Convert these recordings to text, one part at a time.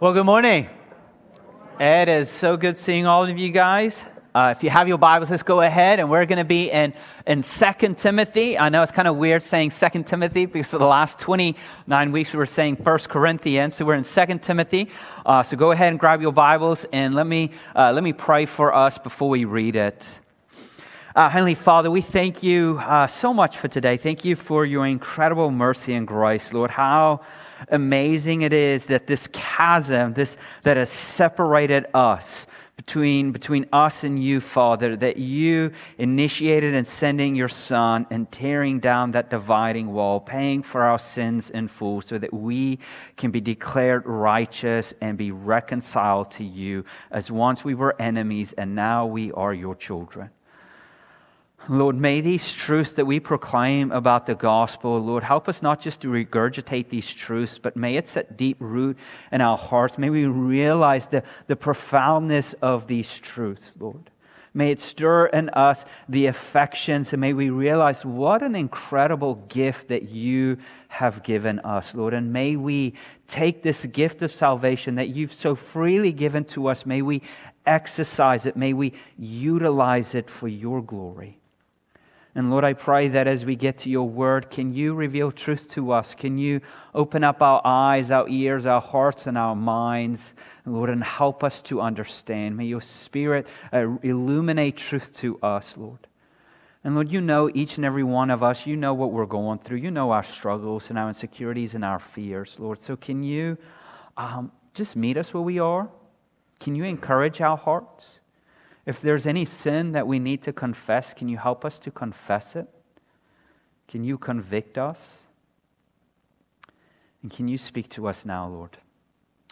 Well, good morning. It is so good seeing all of you guys. If you have your Bibles, let's go ahead, and we're going to be in 2 Timothy. I know it's kind of weird saying 2 Timothy because for the last 29 weeks we were saying 1 Corinthians, so we're in 2 Timothy. So go ahead and grab your Bibles, and let me pray for us before we read it. Heavenly Father, we thank you so much for today. Thank you for your incredible mercy and grace, Lord. How amazing it is that this chasm, that has separated us between us and you, Father, that you initiated in sending your Son and tearing down that dividing wall, paying for our sins in full so that we can be declared righteous and be reconciled to you, as once we were enemies and now we are your children. Lord, may these truths that we proclaim about the gospel, Lord, help us not just to regurgitate these truths, but may it set deep root in our hearts. May we realize the profoundness of these truths, Lord. May it stir in us the affections, and may we realize what an incredible gift that you have given us, Lord. And may we take this gift of salvation that you've so freely given to us, may we exercise it, may we utilize it for your glory. And Lord, I pray that as we get to your word, can you reveal truth to us? Can you open up our eyes, our ears, our hearts, and our minds, Lord, and help us to understand. May your Spirit illuminate truth to us, Lord. And Lord, you know each and every one of us. You know what we're going through. You know our struggles and our insecurities and our fears, Lord. So can you just meet us where we are? Can you encourage our hearts? If there's any sin that we need to confess, can you help us to confess it? Can you convict us? And can you speak to us now, Lord?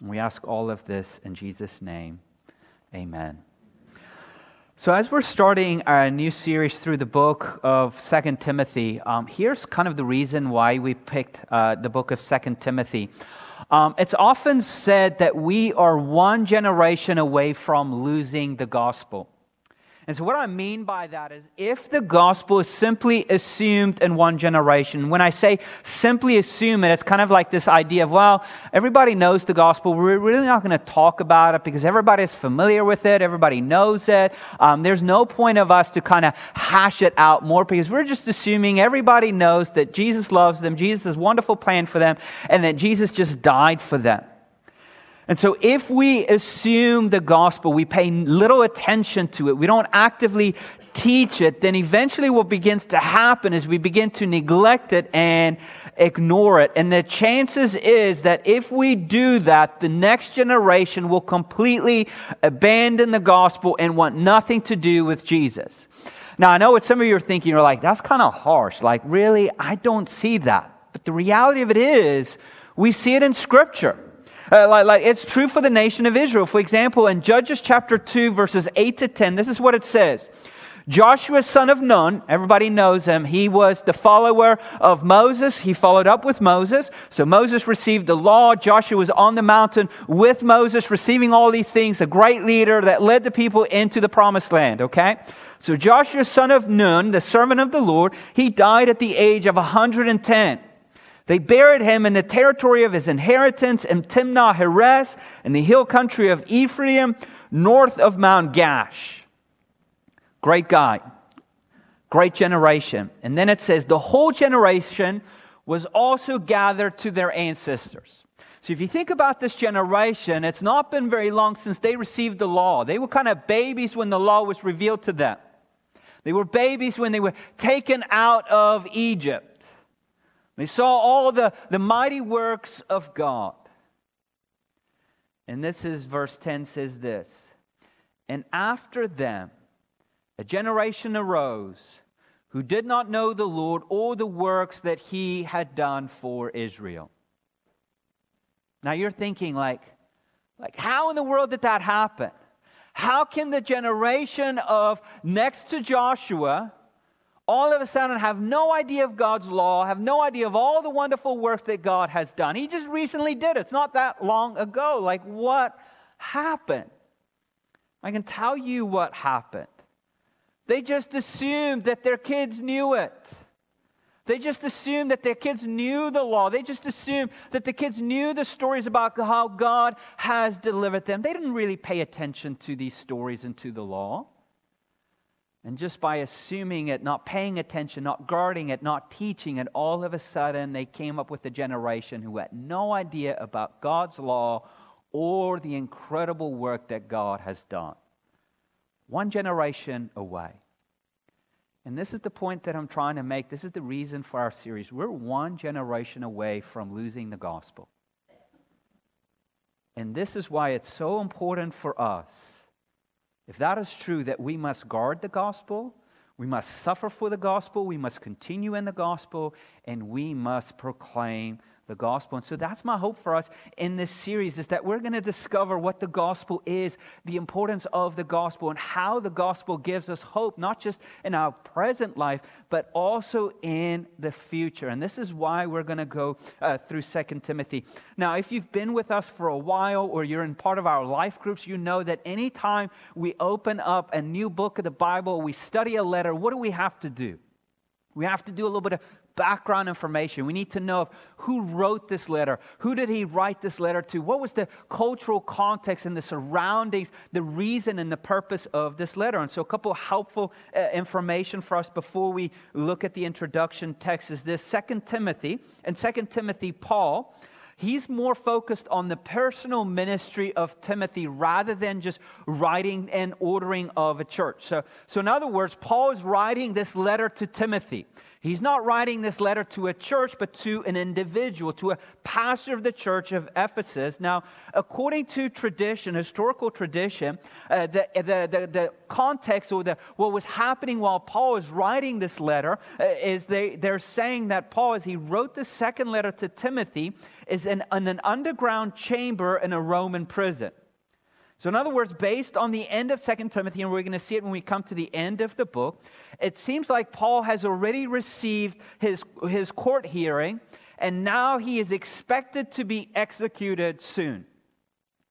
And we ask all of this in Jesus' name. Amen. So as we're starting our new series through the book of 2 Timothy, here's kind of the reason why we picked the book of 2 Timothy. It's often said that we are one generation away from losing the gospel. And so what I mean by that is if the gospel is simply assumed in one generation, when I say simply assume it, it's kind of like this idea of, well, everybody knows the gospel. We're really not going to talk about it because everybody's familiar with it. Everybody knows it. There's no point of us to kind of hash it out more because we're just assuming everybody knows that Jesus loves them, Jesus has a wonderful plan for them, and that Jesus just died for them. And so if we assume the gospel, we pay little attention to it, we don't actively teach it, then eventually what begins to happen is we begin to neglect it and ignore it. And the chances is that if we do that, the next generation will completely abandon the gospel and want nothing to do with Jesus. Now, I know what some of you are thinking, you're like, that's kind of harsh. Like, really? I don't see that. But the reality of it is, we see it in Scripture. It's true for the nation of Israel. For example, in Judges chapter 2, verses 8 to 10, this is what it says. Joshua, son of Nun, everybody knows him. He was the follower of Moses. He followed up with Moses. So Moses received the law. Joshua was on the mountain with Moses, receiving all these things, a great leader that led the people into the promised land, okay? So Joshua, son of Nun, the servant of the Lord, he died at the age of 110. They buried him in the territory of his inheritance in Timnah-Heres, in the hill country of Ephraim, north of Mount Gash. Great guy. Great generation. And then it says, the whole generation was also gathered to their ancestors. So if you think about this generation, it's not been very long since they received the law. They were kind of babies when the law was revealed to them. They were babies when they were taken out of Egypt. They saw all the mighty works of God. And this is verse 10 says this. And after them, a generation arose who did not know the Lord or the works that he had done for Israel. Now you're thinking like how in the world did that happen? How can the generation of next to Joshua all of a sudden have no idea of God's law, have no idea of all the wonderful works that God has done? He just recently did it. It's not that long ago. Like, what happened? I can tell you what happened. They just assumed that their kids knew it. They just assumed that their kids knew the law. They just assumed that the kids knew the stories about how God has delivered them. They didn't really pay attention to these stories and to the law. And just by assuming it, not paying attention, not guarding it, not teaching it, all of a sudden they came up with a generation who had no idea about God's law or the incredible work that God has done. One generation away. And this is the point that I'm trying to make. This is the reason for our series. We're one generation away from losing the gospel. And this is why it's so important for us, if that is true, that we must guard the gospel, we must suffer for the gospel, we must continue in the gospel, and we must proclaim the gospel. And so that's my hope for us in this series, is that we're going to discover what the gospel is, the importance of the gospel, and how the gospel gives us hope, not just in our present life, but also in the future. And this is why we're going to go through 2 Timothy. Now, if you've been with us for a while or you're in part of our life groups, you know that anytime we open up a new book of the Bible, we study a letter, what do we have to do? We have to do a little bit of background information. We need to know of who wrote this letter. Who did he write this letter to? What was the cultural context and the surroundings, the reason and the purpose of this letter? And so a couple of helpful information for us before we look at the introduction text is this. 2 Timothy, and 2 Timothy, Paul, he's more focused on the personal ministry of Timothy rather than just writing and ordering of a church. So in other words, Paul is writing this letter to Timothy. He's not writing this letter to a church, but to an individual, to a pastor of the church of Ephesus. Now, according to tradition, historical tradition, the context or what was happening while Paul was writing this letter is they're saying that Paul, as he wrote the second letter to Timothy, is in an underground chamber in a Roman prison. So in other words, based on the end of 2 Timothy, and we're going to see it when we come to the end of the book, it seems like Paul has already received his court hearing, and now he is expected to be executed soon.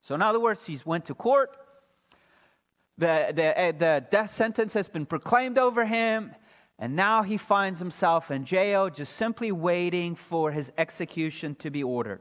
So in other words, he's went to court, the death sentence has been proclaimed over him, and now he finds himself in jail, just simply waiting for his execution to be ordered.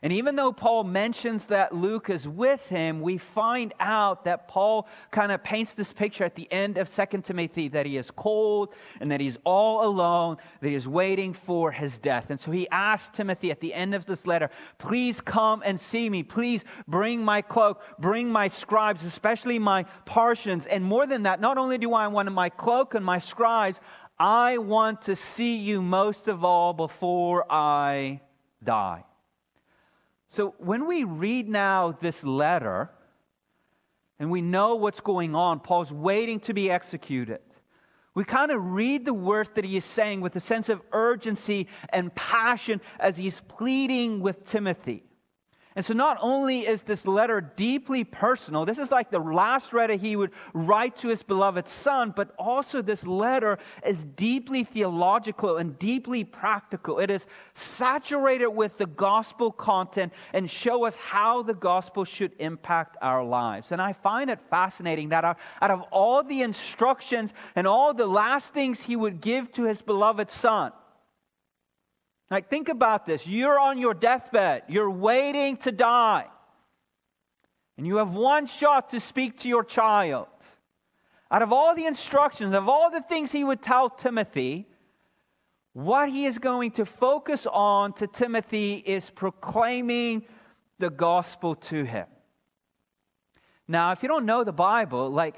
And even though Paul mentions that Luke is with him, we find out that Paul kind of paints this picture at the end of 2 Timothy that he is cold and that he's all alone, that he's waiting for his death. And so he asks Timothy at the end of this letter, please come and see me. Please bring my cloak, bring my scribes, especially my Parthians. And more than that, not only do I want my cloak and my scribes, I want to see you most of all before I die. So when we read now this letter, and we know what's going on, Paul's waiting to be executed, we kind of read the words that he is saying with a sense of urgency and passion as he's pleading with Timothy. And so not only is this letter deeply personal, this is like the last letter he would write to his beloved son, but also this letter is deeply theological and deeply practical. It is saturated with the gospel content and show us how the gospel should impact our lives. And I find it fascinating that out of all the instructions and all the last things he would give to his beloved son, like, think about this. You're on your deathbed. You're waiting to die. And you have one shot to speak to your child. Out of all the instructions, of all the things he would tell Timothy, what he is going to focus on to Timothy is proclaiming the gospel to him. Now, if you don't know the Bible, like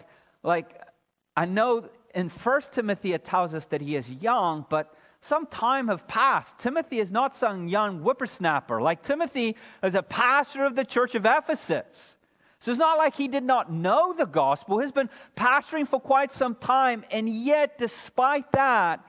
I know in 1 Timothy it tells us that he is young, but some time have passed. Timothy is not some young whippersnapper. Like, Timothy is a pastor of the church of Ephesus. So it's not like he did not know the gospel. He's been pastoring for quite some time. And yet, despite that,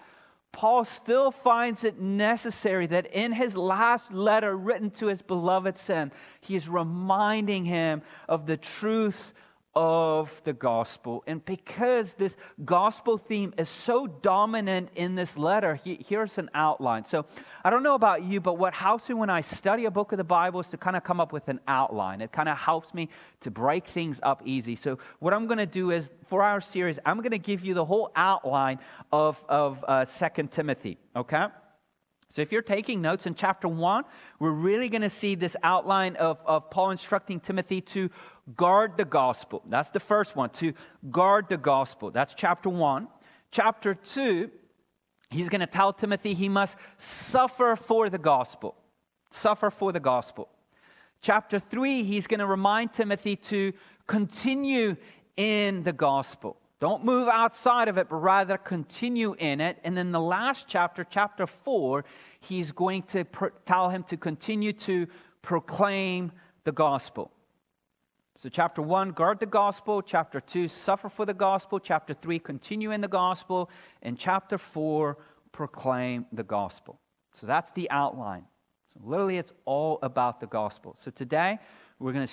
Paul still finds it necessary that in his last letter written to his beloved son, he is reminding him of the truths of the gospel. And because this gospel theme is so dominant in this letter, here's an outline. So I don't know about you, but what helps me when I study a book of the Bible is to kind of come up with an outline. It kind of helps me to break things up easy. So what I'm going to do is, for our series, I'm going to give you the whole outline of 2 Timothy, okay? So if you're taking notes in chapter 1, we're really going to see this outline of Paul instructing Timothy to guard the gospel. That's the first one, to guard the gospel. That's chapter 1. Chapter 2, he's going to tell Timothy he must suffer for the gospel. Suffer for the gospel. Chapter 3, he's going to remind Timothy to continue in the gospel. Don't move outside of it, but rather continue in it. And then the last chapter, chapter 4, he's going to tell him to continue to proclaim the gospel. So chapter 1, guard the gospel. Chapter 2, suffer for the gospel. Chapter 3, continue in the gospel. And chapter 4, proclaim the gospel. So that's the outline. So literally, it's all about the gospel. So today, we're going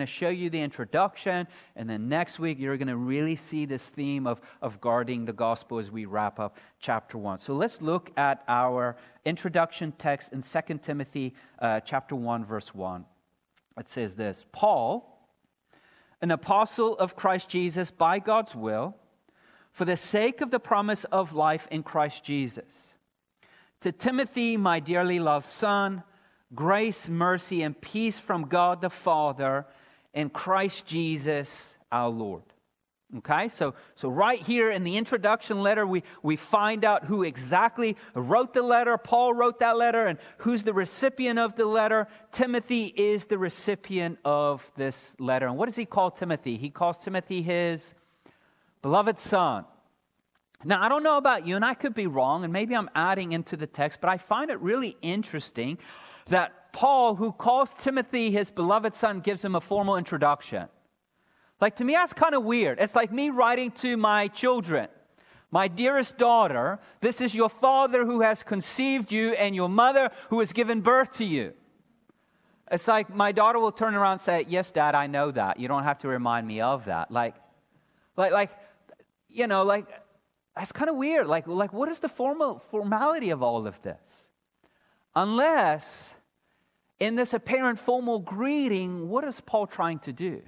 to show you the introduction, and then next week you're going to really see this theme of guarding the gospel as we wrap up chapter 1. So let's look at our introduction text in 2 Timothy chapter 1, verse 1. It says this: Paul, an apostle of Christ Jesus by God's will, for the sake of the promise of life in Christ Jesus, to Timothy, my dearly loved son, grace, mercy, and peace from God the Father and Christ Jesus our Lord. Okay, so right here in the introduction letter, we find out who exactly wrote the letter. Paul wrote that letter, and who's the recipient of the letter. Timothy is the recipient of this letter. And what does he call Timothy? He calls Timothy his beloved son. Now, I don't know about you, and I could be wrong, and maybe I'm adding into the text, but I find it really interesting that Paul, who calls Timothy his beloved son, gives him a formal introduction. Like, to me, that's kind of weird. It's like me writing to my children. My dearest daughter, this is your father who has conceived you and your mother who has given birth to you. It's like my daughter will turn around and say, yes, Dad, I know that. You don't have to remind me of that. Like, that's kind of weird. Like, what is the formality of all of this? Unless, in this apparent formal greeting, what is Paul trying to do?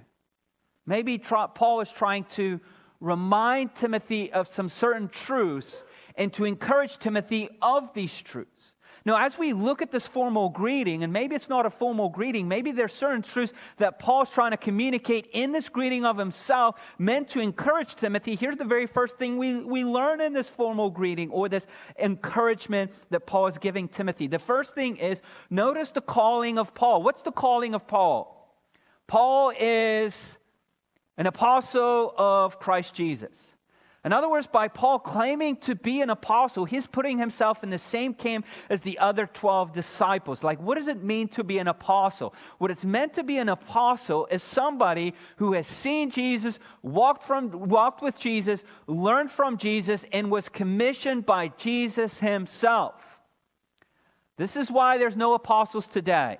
Maybe Paul is trying to remind Timothy of some certain truths and to encourage Timothy of these truths. Now, as we look at this formal greeting, and maybe it's not a formal greeting, maybe there's certain truths that Paul's trying to communicate in this greeting of himself, meant to encourage Timothy. Here's the very first thing we learn in this formal greeting, or this encouragement that Paul is giving Timothy. The first thing is, notice the calling of Paul. What's the calling of Paul? Paul is an apostle of Christ Jesus. In other words, by Paul claiming to be an apostle, he's putting himself in the same camp as the other 12 disciples. Like, what does it mean to be an apostle? What it's meant to be an apostle is somebody who has seen Jesus, walked with Jesus, learned from Jesus, and was commissioned by Jesus himself. This is why there's no apostles today.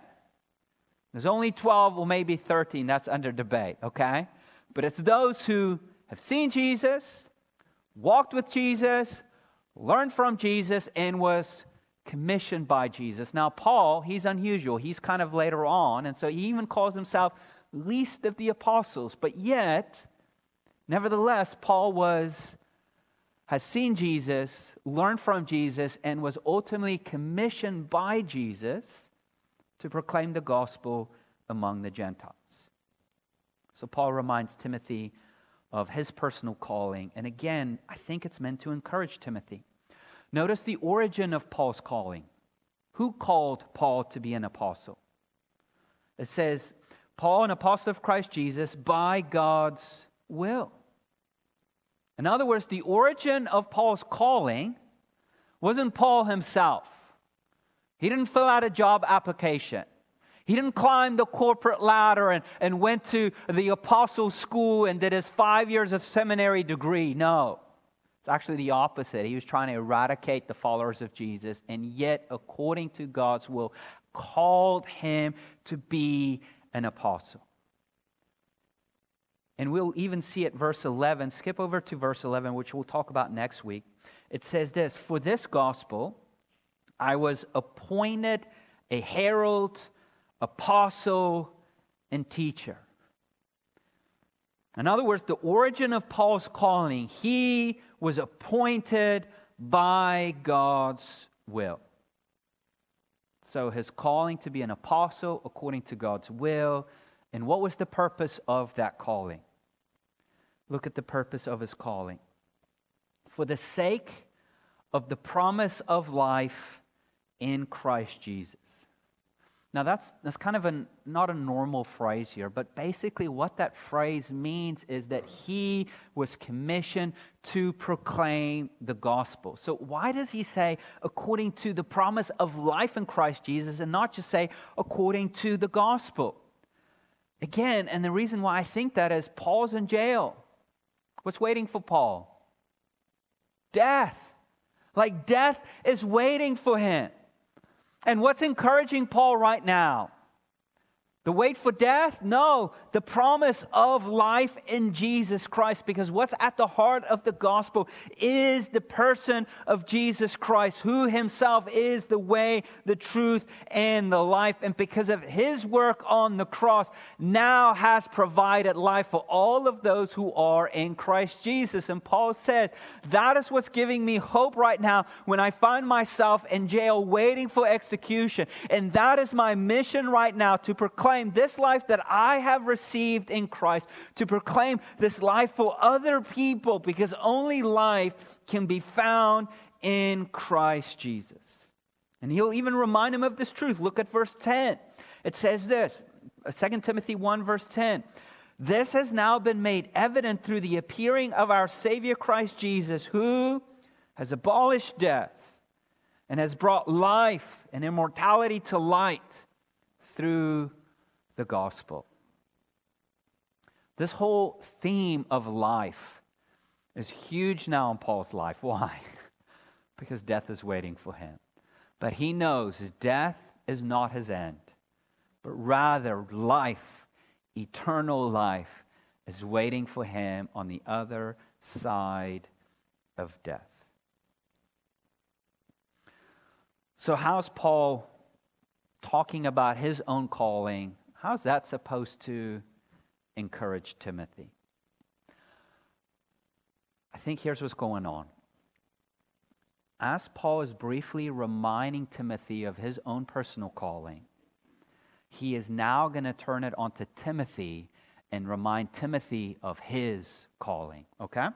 There's only 12 or maybe 13. That's under debate, okay? But it's those who have seen Jesus, walked with Jesus, learned from Jesus, and was commissioned by Jesus. Now, Paul, he's unusual. He's kind of later on, and so he even calls himself least of the apostles. But yet, nevertheless, Paul has seen Jesus, learned from Jesus, and was ultimately commissioned by Jesus to proclaim the gospel among the Gentiles. So Paul reminds Timothy of his personal calling. And again, I think it's meant to encourage Timothy. Notice the origin of Paul's calling. Who called Paul to be an apostle? It says, Paul, an apostle of Christ Jesus, by God's will. In other words, the origin of Paul's calling wasn't Paul himself. He didn't fill out a job application. He didn't climb the corporate ladder and went to the apostle school and did his 5 years of seminary degree. No, it's actually the opposite. He was trying to eradicate the followers of Jesus, and yet, according to God's will, called him to be an apostle. And we'll even see it verse 11. Skip over to verse 11, which we'll talk about next week. It says this, for this gospel, I was appointed a herald, apostle, and teacher. In other words, the origin of Paul's calling, he was appointed by God's will. So his calling to be an apostle according to God's will. And what was the purpose of that calling? Look at the purpose of his calling. For the sake of the promise of life in Christ Jesus. Now that's kind of not a normal phrase here, but basically what that phrase means is that he was commissioned to proclaim the gospel. So why does he say according to the promise of life in Christ Jesus and not just say according to the gospel? Again, and the reason why I think that is Paul's in jail. What's waiting for Paul? Death. Like death is waiting for him. And what's encouraging Paul right now? The wait for death? No, the promise of life in Jesus Christ. Because what's at the heart of the gospel is the person of Jesus Christ, who himself is the way, the truth, and the life. And because of his work on the cross, now has provided life for all of those who are in Christ Jesus. And Paul says, that is what's giving me hope right now when I find myself in jail waiting for execution. And that is my mission right now, to proclaim this life that I have received in Christ, to proclaim this life for other people, because only life can be found in Christ Jesus. And he'll even remind him of this truth. Look at verse 10. It says this, 2 Timothy 1 verse 10. This has now been made evident through the appearing of our Savior Christ Jesus, who has abolished death and has brought life and immortality to light through the gospel. This whole theme of life is huge now in Paul's life. Why? Because death is waiting for him. But he knows death is not his end, but rather life, eternal life, is waiting for him on the other side of death. So how's Paul talking about his own calling? How's that supposed to encourage Timothy? I think here's what's going on. As Paul is briefly reminding Timothy of his own personal calling, he is now going to turn it on to Timothy and remind Timothy of his calling. Okay?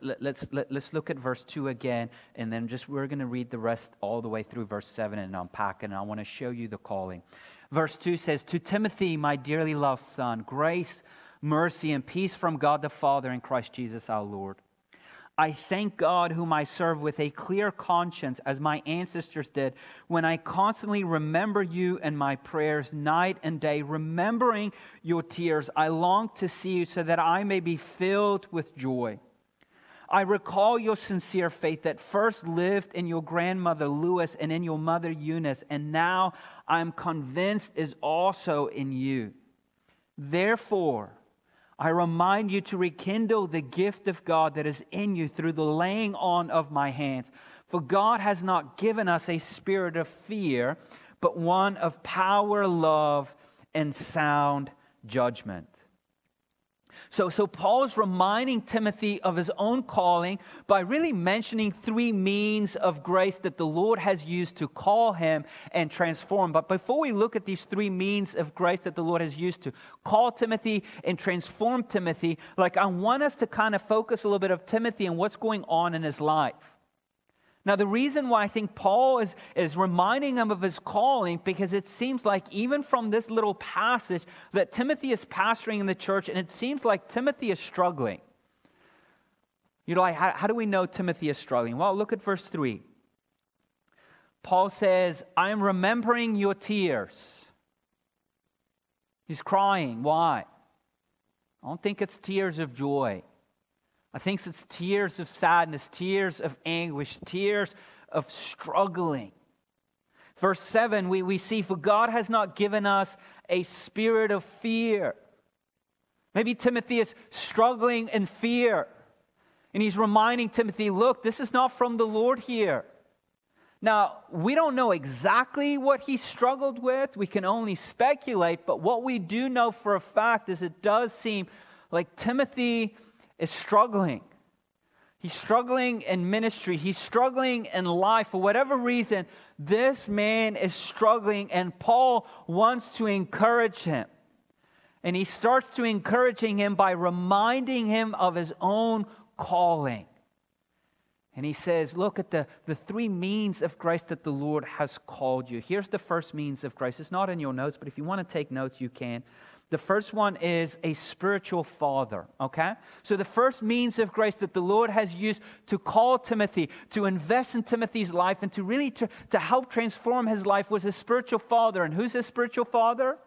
Let's look at verse 2 again, and then we're going to read the rest all the way through verse 7 and unpack it, and I want to show you the calling. Verse 2 says, to Timothy, my dearly loved son, grace, mercy, and peace from God the Father and Christ Jesus our Lord. I thank God whom I serve with a clear conscience as my ancestors did when I constantly remember you in my prayers night and day, remembering your tears. I long to see you so that I may be filled with joy. I recall your sincere faith that first lived in your grandmother Lois and in your mother Eunice, and now I am convinced is also in you. Therefore, I remind you to rekindle the gift of God that is in you through the laying on of my hands. For God has not given us a spirit of fear, but one of power, love, and sound judgment. So Paul's reminding Timothy of his own calling by really mentioning three means of grace that the Lord has used to call him and transform. But before we look at these three means of grace that the Lord has used to call Timothy and transform Timothy, I want us to kind of focus a little bit of Timothy and what's going on in his life. Now, the reason why I think Paul is reminding him of his calling, because it seems like even from this little passage that Timothy is pastoring in the church, and it seems like Timothy is struggling. How do we know Timothy is struggling? Well, look at verse 3. Paul says, I am remembering your tears. He's crying. Why? I don't think it's tears of joy. I think it's tears of sadness, tears of anguish, tears of struggling. Verse 7, we see, for God has not given us a spirit of fear, Maybe Timothy is struggling in fear. And he's reminding Timothy, look, this is not from the Lord here. Now, we don't know exactly what he struggled with. We can only speculate. But what we do know for a fact is it does seem like Timothy is struggling. He's struggling in ministry. He's struggling in life. For whatever reason, this man is struggling. And Paul wants to encourage him. And he starts to encouraging him by reminding him of his own calling. And he says, look at the three means of grace that the Lord has called you. Here's the first means of grace. It's not in your notes, but if you want to take notes, you can. The first one is a spiritual father, okay? So the first means of grace that the Lord has used to call Timothy, to invest in Timothy's life, and to really to help transform his life was his spiritual father. And who's his spiritual father?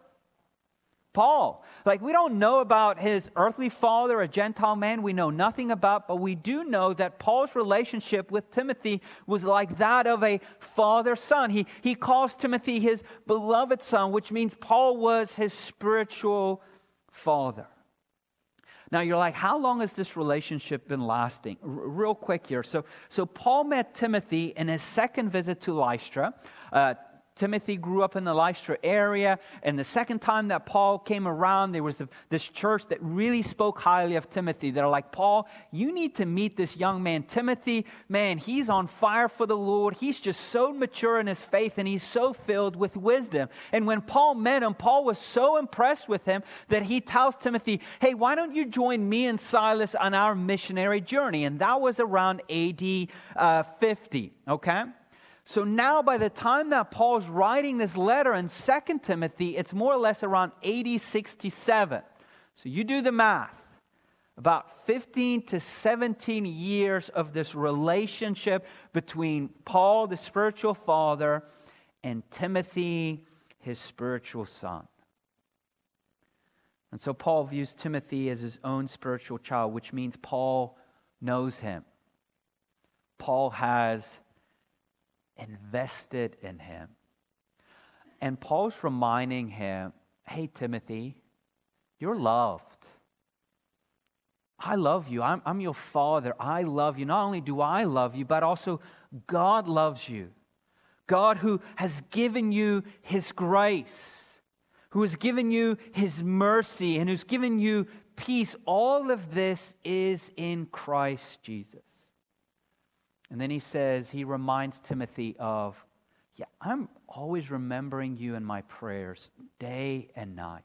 Paul. Like, we don't know about his earthly father, a Gentile man we know nothing about, but we do know that Paul's relationship with Timothy was like that of a father-son. He calls Timothy his beloved son, which means Paul was his spiritual father. Now, you're like, how long has this relationship been lasting? Real quick here. So Paul met Timothy in his second visit to Lystra. Timothy grew up in the Lystra area, and the second time that Paul came around, there was this church that really spoke highly of Timothy. They're like, Paul, you need to meet this young man, Timothy. Man, he's on fire for the Lord. He's just so mature in his faith, and he's so filled with wisdom. And when Paul met him, Paul was so impressed with him that he tells Timothy, hey, why don't you join me and Silas on our missionary journey? And that was around AD 50, okay? So now by the time that Paul's writing this letter in 2 Timothy, it's more or less around AD 67. So you do the math. About 15 to 17 years of this relationship between Paul, the spiritual father, and Timothy, his spiritual son. And so Paul views Timothy as his own spiritual child, which means Paul knows him. Paul has invested in him. And Paul's reminding him, hey, Timothy, you're loved. I love you. I'm your father. I love you. Not only do I love you, but also God loves you. God who has given you his grace, who has given you his mercy, and who's given you peace. All of this is in Christ Jesus. And then he says, he reminds Timothy of, yeah, I'm always remembering you in my prayers day and night.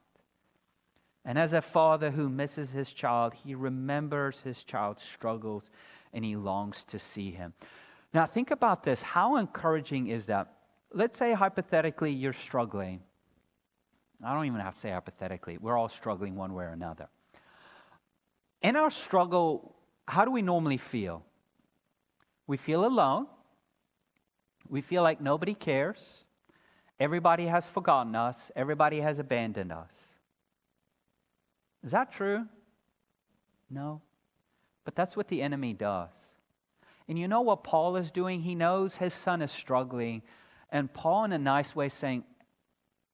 And as a father who misses his child, he remembers his child's struggles and he longs to see him. Now think about this. How encouraging is that? Let's say hypothetically you're struggling. I don't even have to say hypothetically. We're all struggling one way or another. In our struggle, how do we normally feel? We feel alone. We feel like nobody cares. Everybody has forgotten us. Everybody has abandoned us. Is that true? No. But that's what the enemy does. And you know what Paul is doing? He knows his son is struggling. And Paul, in a nice way, saying,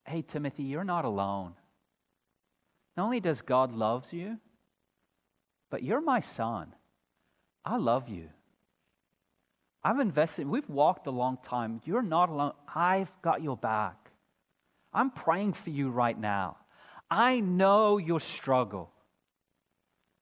hey, Timothy, you're not alone. Not only does God love you, but you're my son. I love you. I've invested, we've walked a long time. You're not alone. I've got your back. I'm praying for you right now. I know your struggle.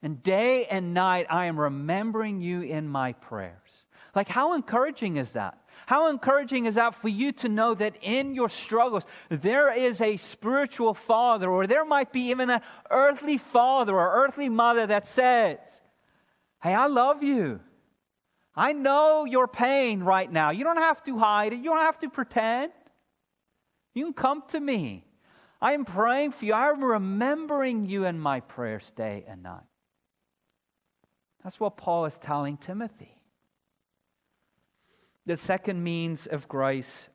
And day and night, I am remembering you in my prayers. Like, how encouraging is that? How encouraging is that for you to know that in your struggles, there is a spiritual father, or there might be even an earthly father or earthly mother that says, hey, I love you. I know your pain right now. You don't have to hide it. You don't have to pretend. You can come to me. I am praying for you. I am remembering you in my prayers day and night. That's what Paul is telling Timothy. The second means of grace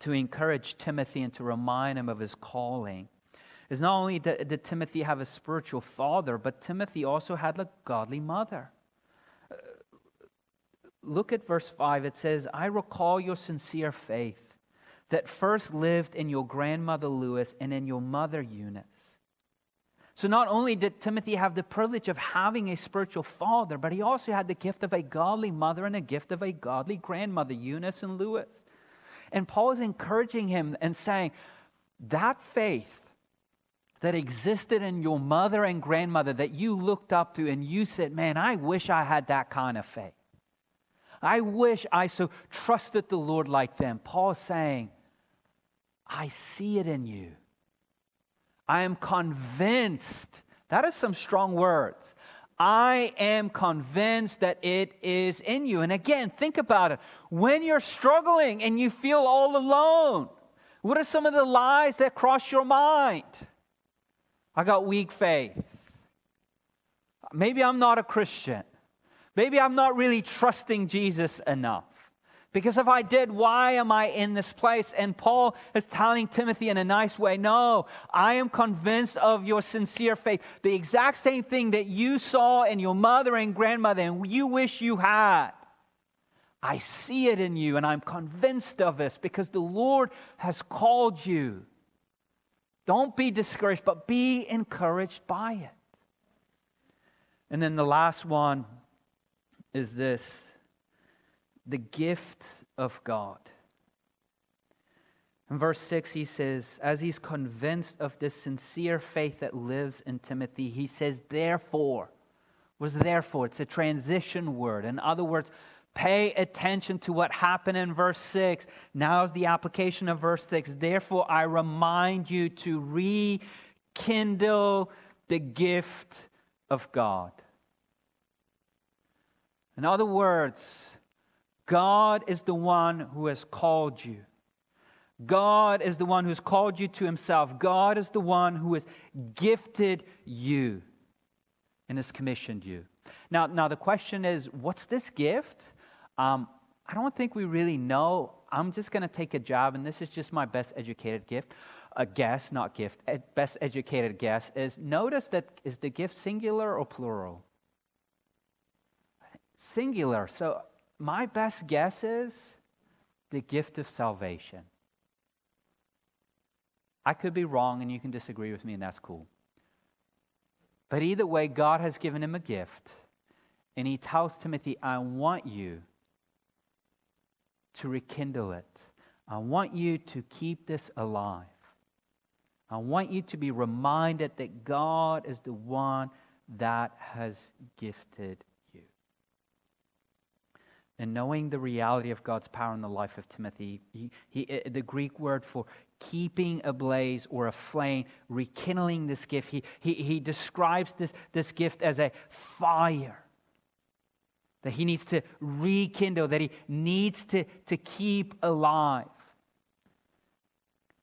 to encourage Timothy and to remind him of his calling is not only did Timothy have a spiritual father, but Timothy also had a godly mother. Look at verse 5. It says, I recall your sincere faith that first lived in your grandmother Lois and in your mother Eunice. So not only did Timothy have the privilege of having a spiritual father, but he also had the gift of a godly mother and a gift of a godly grandmother, Eunice and Lois. And Paul is encouraging him and saying, that faith that existed in your mother and grandmother that you looked up to and you said, man, I wish I had that kind of faith. I wish I so trusted the Lord like them. Paul's saying, I see it in you. I am convinced. That is some strong words. I am convinced that it is in you. And again, think about it. When you're struggling and you feel all alone, what are some of the lies that cross your mind? I got weak faith. Maybe I'm not a Christian. Maybe I'm not really trusting Jesus enough. Because if I did, why am I in this place? And Paul is telling Timothy in a nice way, no, I am convinced of your sincere faith. The exact same thing that you saw in your mother and grandmother and you wish you had. I see it in you and I'm convinced of this because the Lord has called you. Don't be discouraged, but be encouraged by it. And then the last one is this. The gift of God. In verse 6, he says, as he's convinced of this sincere faith that lives in Timothy, he says, therefore. What is therefore? It's a transition word. In other words, pay attention to what happened in verse 6. Now is the application of verse 6. Therefore, I remind you to rekindle the gift of God. In other words, God is the one who has called you. God is the one who's called you to himself. God is the one who has gifted you and has commissioned you. Now the question is, what's this gift? I don't think we really know. I'm just going to take a job, and this is just my best educated best educated guess is, notice that is the gift singular or plural? Singular. So my best guess is the gift of salvation. I could be wrong and you can disagree with me and that's cool. But either way, God has given him a gift and he tells Timothy, I want you to rekindle it. I want you to keep this alive. I want you to be reminded that God is the one that has gifted and knowing the reality of God's power in the life of Timothy, the Greek word for keeping ablaze or aflame, rekindling this gift, he describes this gift as a fire that he needs to rekindle, that he needs to keep alive.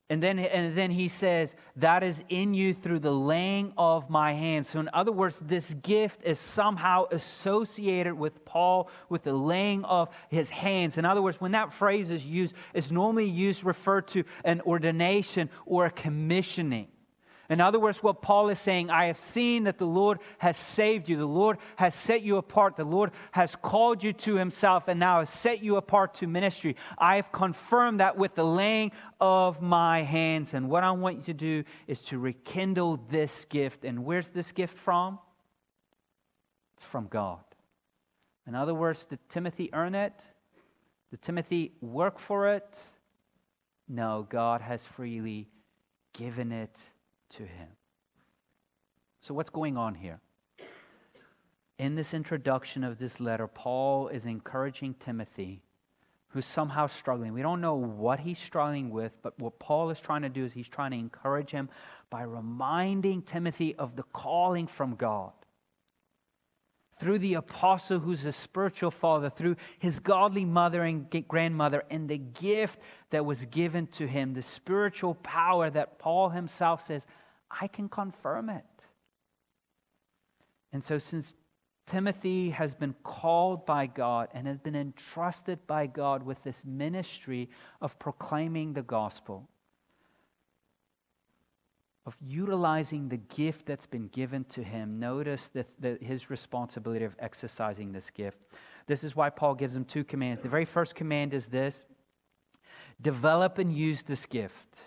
And then he says, that is in you through the laying of my hands. So in other words, this gift is somehow associated with Paul, with the laying of his hands. In other words, when that phrase is used, it's normally used, referred to an ordination or a commissioning. In other words, what Paul is saying, I have seen that the Lord has saved you. The Lord has set you apart. The Lord has called you to himself and now has set you apart to ministry. I have confirmed that with the laying of my hands. And what I want you to do is to rekindle this gift. And where's this gift from? It's from God. In other words, did Timothy earn it? Did Timothy work for it? No, God has freely given it to him. So what's going on here? In this introduction of this letter, Paul is encouraging Timothy, who's somehow struggling. We don't know what he's struggling with, but what Paul is trying to do is he's trying to encourage him by reminding Timothy of the calling from God. Through the apostle who's his spiritual father, through his godly mother and grandmother, and the gift that was given to him, the spiritual power that Paul himself says, I can confirm it. And so since Timothy has been called by God and has been entrusted by God with this ministry of proclaiming the gospel, of utilizing the gift that's been given to him, notice his responsibility of exercising this gift. This is why Paul gives him two commands. The very first command is this: develop and use this gift.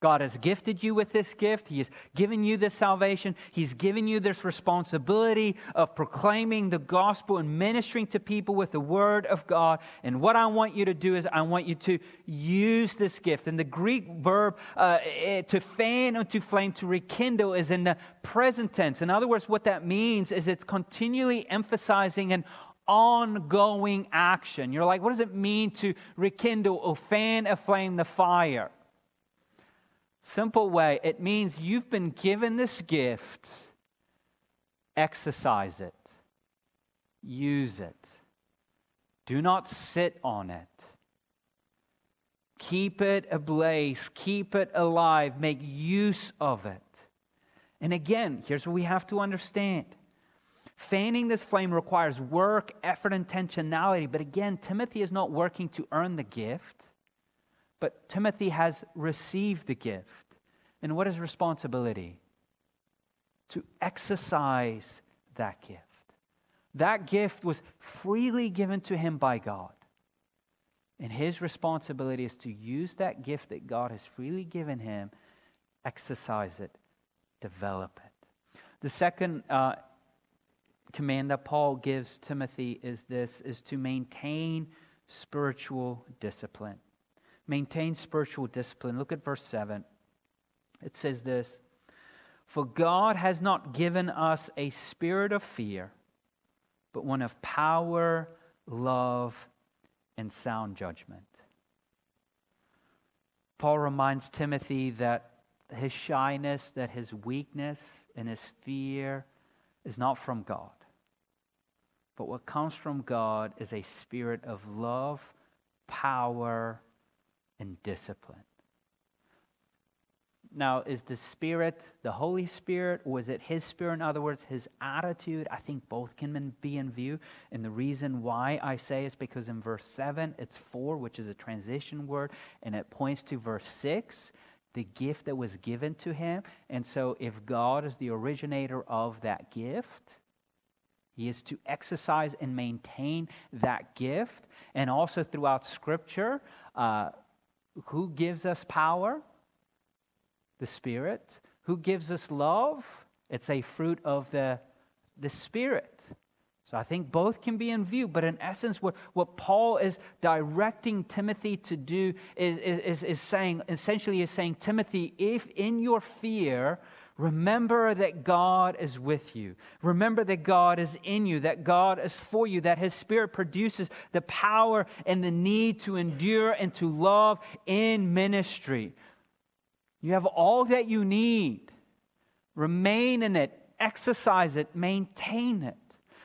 God has gifted you with this gift. He has given you this salvation. He's given you this responsibility of proclaiming the gospel and ministering to people with the word of God. And what I want you to do is I want you to use this gift. And the Greek verb to fan or to flame, to rekindle, is in the present tense. In other words, what that means is it's continually emphasizing and ongoing action. You're like, what does it mean to rekindle or fan aflame the fire? Simple way, it means you've been given this gift. Exercise it. Use it. Do not sit on it. Keep it ablaze. Keep it alive. Make use of it. And again, here's what we have to understand. Fanning this flame requires work, effort, intentionality. But again, Timothy is not working to earn the gift, but Timothy has received the gift. And what is responsibility? To exercise that gift. That gift was freely given to him by God. And his responsibility is to use that gift that God has freely given him, exercise it, develop it. The second command that Paul gives Timothy is this, is to maintain spiritual discipline. Maintain spiritual discipline. Look at verse 7. It says this, "For God has not given us a spirit of fear, but one of power, love, and sound judgment." Paul reminds Timothy that his shyness, that his weakness and his fear is not from God. But what comes from God is a spirit of love, power, and discipline. Now, is the Spirit the Holy Spirit, or is it His Spirit? In other words, His attitude. I think both can be in view. And the reason why I say is because in verse 7, it's for, which is a transition word, and it points to verse 6. The gift that was given to him. And so if God is the originator of that gift, he is to exercise and maintain that gift. And also throughout Scripture, who gives us power? The Spirit. Who gives us love? It's a fruit of the Spirit. So I think both can be in view, but in essence, what Paul is directing Timothy to do is saying, essentially is saying, Timothy, if in your fear, remember that God is with you. Remember that God is in you, that God is for you, that His Spirit produces the power and the need to endure and to love in ministry. You have all that you need. Remain in it, exercise it, maintain it.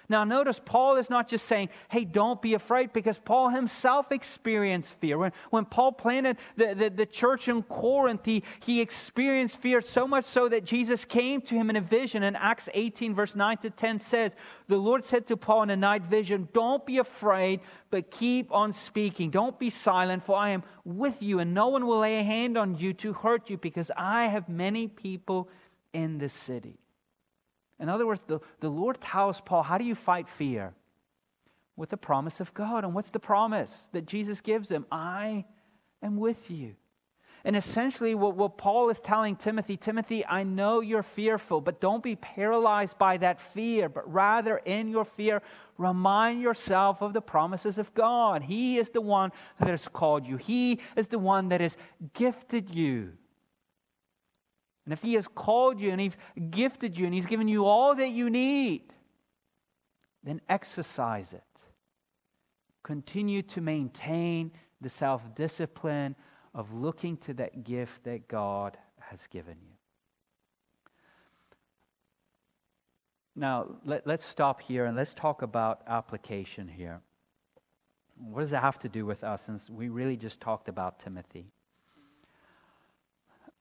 Now notice, Paul is not just saying, hey, don't be afraid, because Paul himself experienced fear. When Paul planted the church in Corinth, he experienced fear so much so that Jesus came to him in a vision. And Acts 18 verse 9 to 10 says, the Lord said to Paul in a night vision, don't be afraid, but keep on speaking. Don't be silent, for I am with you, and no one will lay a hand on you to hurt you, because I have many people in this city. In other words, the Lord tells Paul, how do you fight fear? With the promise of God. And what's the promise that Jesus gives him? I am with you. And essentially what Paul is telling Timothy, Timothy, I know you're fearful, but don't be paralyzed by that fear, but rather in your fear, remind yourself of the promises of God. He is the one that has called you. He is the one that has gifted you. And if He has called you and He's gifted you and He's given you all that you need, then exercise it. Continue to maintain the self-discipline of looking to that gift that God has given you. Now, let's stop here and let's talk about application here. What does it have to do with us, since we really just talked about Timothy?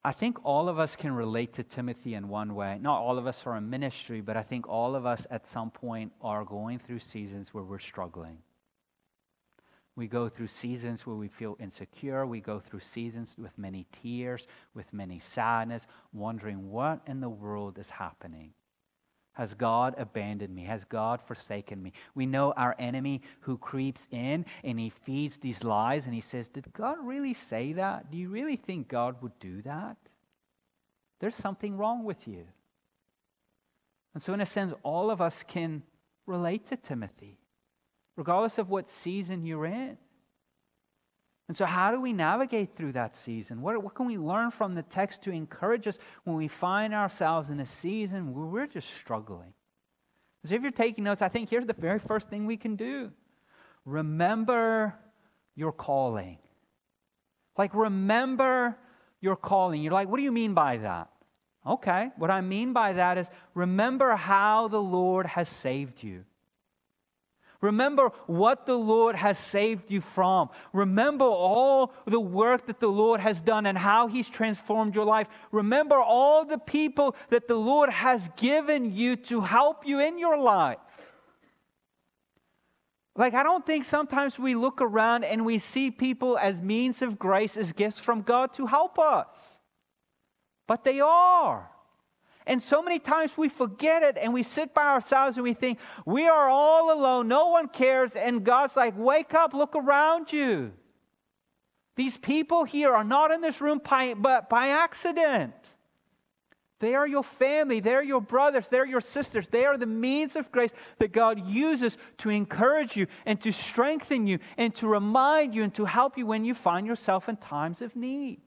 I think all of us can relate to Timothy in one way. Not all of us are in ministry, but I think all of us at some point are going through seasons where we're struggling. We go through seasons where we feel insecure. We go through seasons with many tears, with many sadness, wondering what in the world is happening. Has God abandoned me? Has God forsaken me? We know our enemy who creeps in and he feeds these lies and he says, did God really say that? Do you really think God would do that? There's something wrong with you. And so in a sense, all of us can relate to Timothy, regardless of what season you're in. And so how do we navigate through that season? What can we learn from the text to encourage us when we find ourselves in a season where we're just struggling? So if you're taking notes, I think here's the very first thing we can do. Remember your calling. Like, remember your calling. You're like, what do you mean by that? Okay, what I mean by that is remember how the Lord has saved you. Remember what the Lord has saved you from. Remember all the work that the Lord has done and how he's transformed your life. Remember all the people that the Lord has given you to help you in your life. Like, I don't think sometimes we look around and we see people as means of grace, as gifts from God to help us. But they are. And so many times we forget it and we sit by ourselves and we think, we are all alone, no one cares, and God's like, wake up, look around you. These people here are not in this room by accident. They are your family, they're your brothers, they're your sisters, they are the means of grace that God uses to encourage you and to strengthen you and to remind you and to help you when you find yourself in times of need.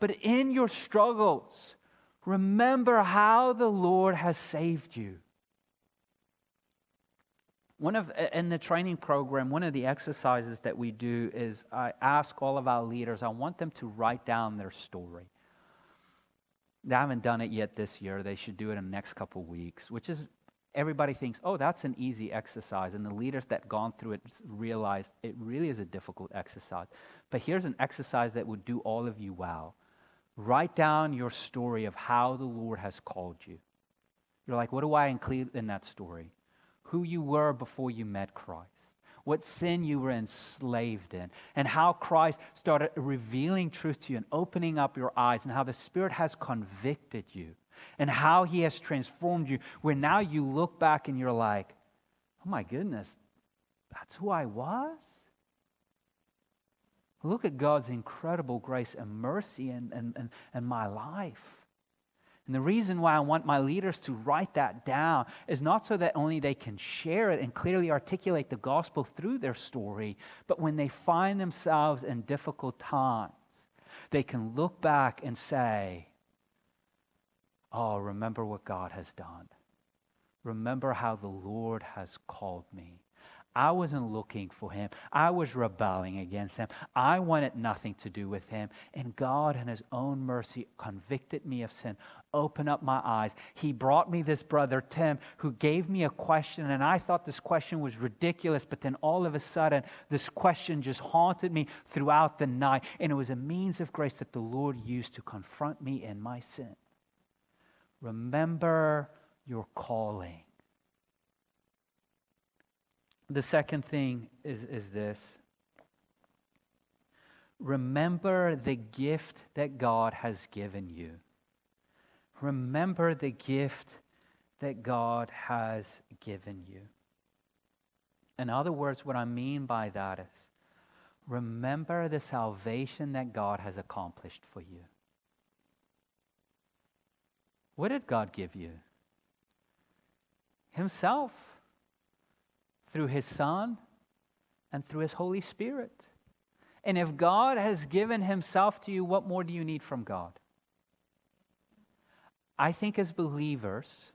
But in your struggles, remember how the Lord has saved you. In the training program, one of the exercises that we do is I ask all of our leaders, I want them to write down their story. They haven't done it yet this year. They should do it in the next couple weeks, which is, everybody thinks, oh, that's an easy exercise. And the leaders that gone through it realized it really is a difficult exercise. But here's an exercise that would do all of you well. Write down your story of how the Lord has called you. You're like, what do I include in that story? Who you were before you met Christ. What sin you were enslaved in. And how Christ started revealing truth to you and opening up your eyes. And how the Spirit has convicted you. And how he has transformed you. Where now you look back and you're like, oh my goodness, that's who I was? Look at God's incredible grace and mercy in my life. And the reason why I want my leaders to write that down is not so that only they can share it and clearly articulate the gospel through their story, but when they find themselves in difficult times, they can look back and say, oh, remember what God has done. Remember how the Lord has called me. I wasn't looking for him. I was rebelling against him. I wanted nothing to do with him. And God, in his own mercy, convicted me of sin, opened up my eyes. He brought me this brother, Tim, who gave me a question, and I thought this question was ridiculous, but then all of a sudden, this question just haunted me throughout the night, and it was a means of grace that the Lord used to confront me in my sin. Remember your calling. The second thing is this. Remember the gift that God has given you. Remember the gift that God has given you. In other words, what I mean by that is, remember the salvation that God has accomplished for you. What did God give you? Himself. Through his Son and through his Holy Spirit. And if God has given himself to you, what more do you need from God? I think as believers,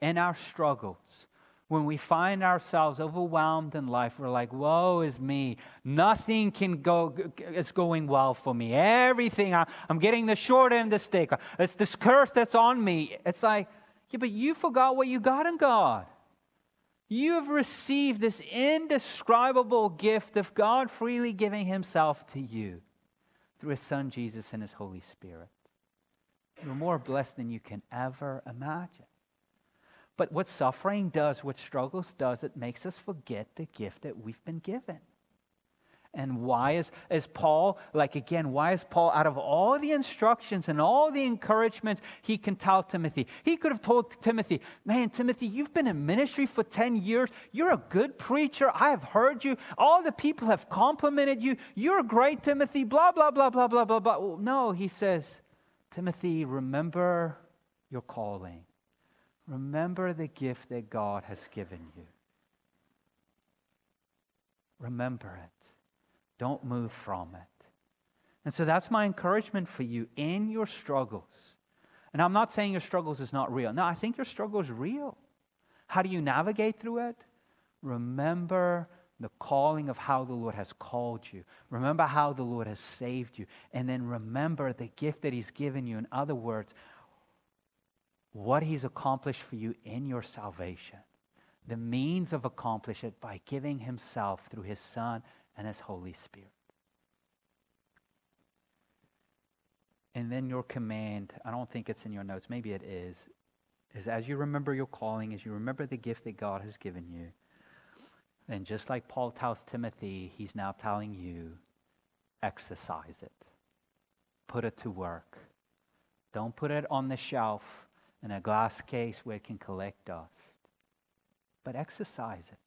in our struggles, when we find ourselves overwhelmed in life, we're like, woe is me. Nothing is going well for me. Everything, I'm getting the short end of the stick. It's this curse that's on me. It's like, yeah, but you forgot what you got in God. You have received this indescribable gift of God freely giving himself to you through his Son, Jesus, and his Holy Spirit. You're more blessed than you can ever imagine. But what suffering does, what struggles does, it makes us forget the gift that we've been given. And why is Paul, like again, why is Paul, out of all the instructions and all the encouragements he can tell Timothy? He could have told Timothy, man, Timothy, you've been in ministry for 10 years. You're a good preacher. I have heard you. All the people have complimented you. You're great, Timothy, blah, blah, blah, blah, blah, blah, blah. No, he says, Timothy, remember your calling. Remember the gift that God has given you. Remember it. Don't move from it. And so that's my encouragement for you in your struggles. And I'm not saying your struggles is not real. No, I think your struggle is real. How do you navigate through it? Remember the calling of how the Lord has called you. Remember how the Lord has saved you. And then remember the gift that he's given you. In other words, what he's accomplished for you in your salvation. The means of accomplishing it by giving himself through his Son and his Holy Spirit. And then your command, I don't think it's in your notes, maybe it is as you remember your calling, as you remember the gift that God has given you, and just like Paul tells Timothy, he's now telling you, exercise it. Put it to work. Don't put it on the shelf in a glass case where it can collect dust, but exercise it.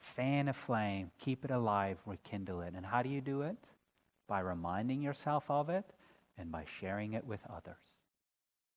Fan a flame, keep it alive, rekindle it. And how do you do it? By reminding yourself of it and by sharing it with others.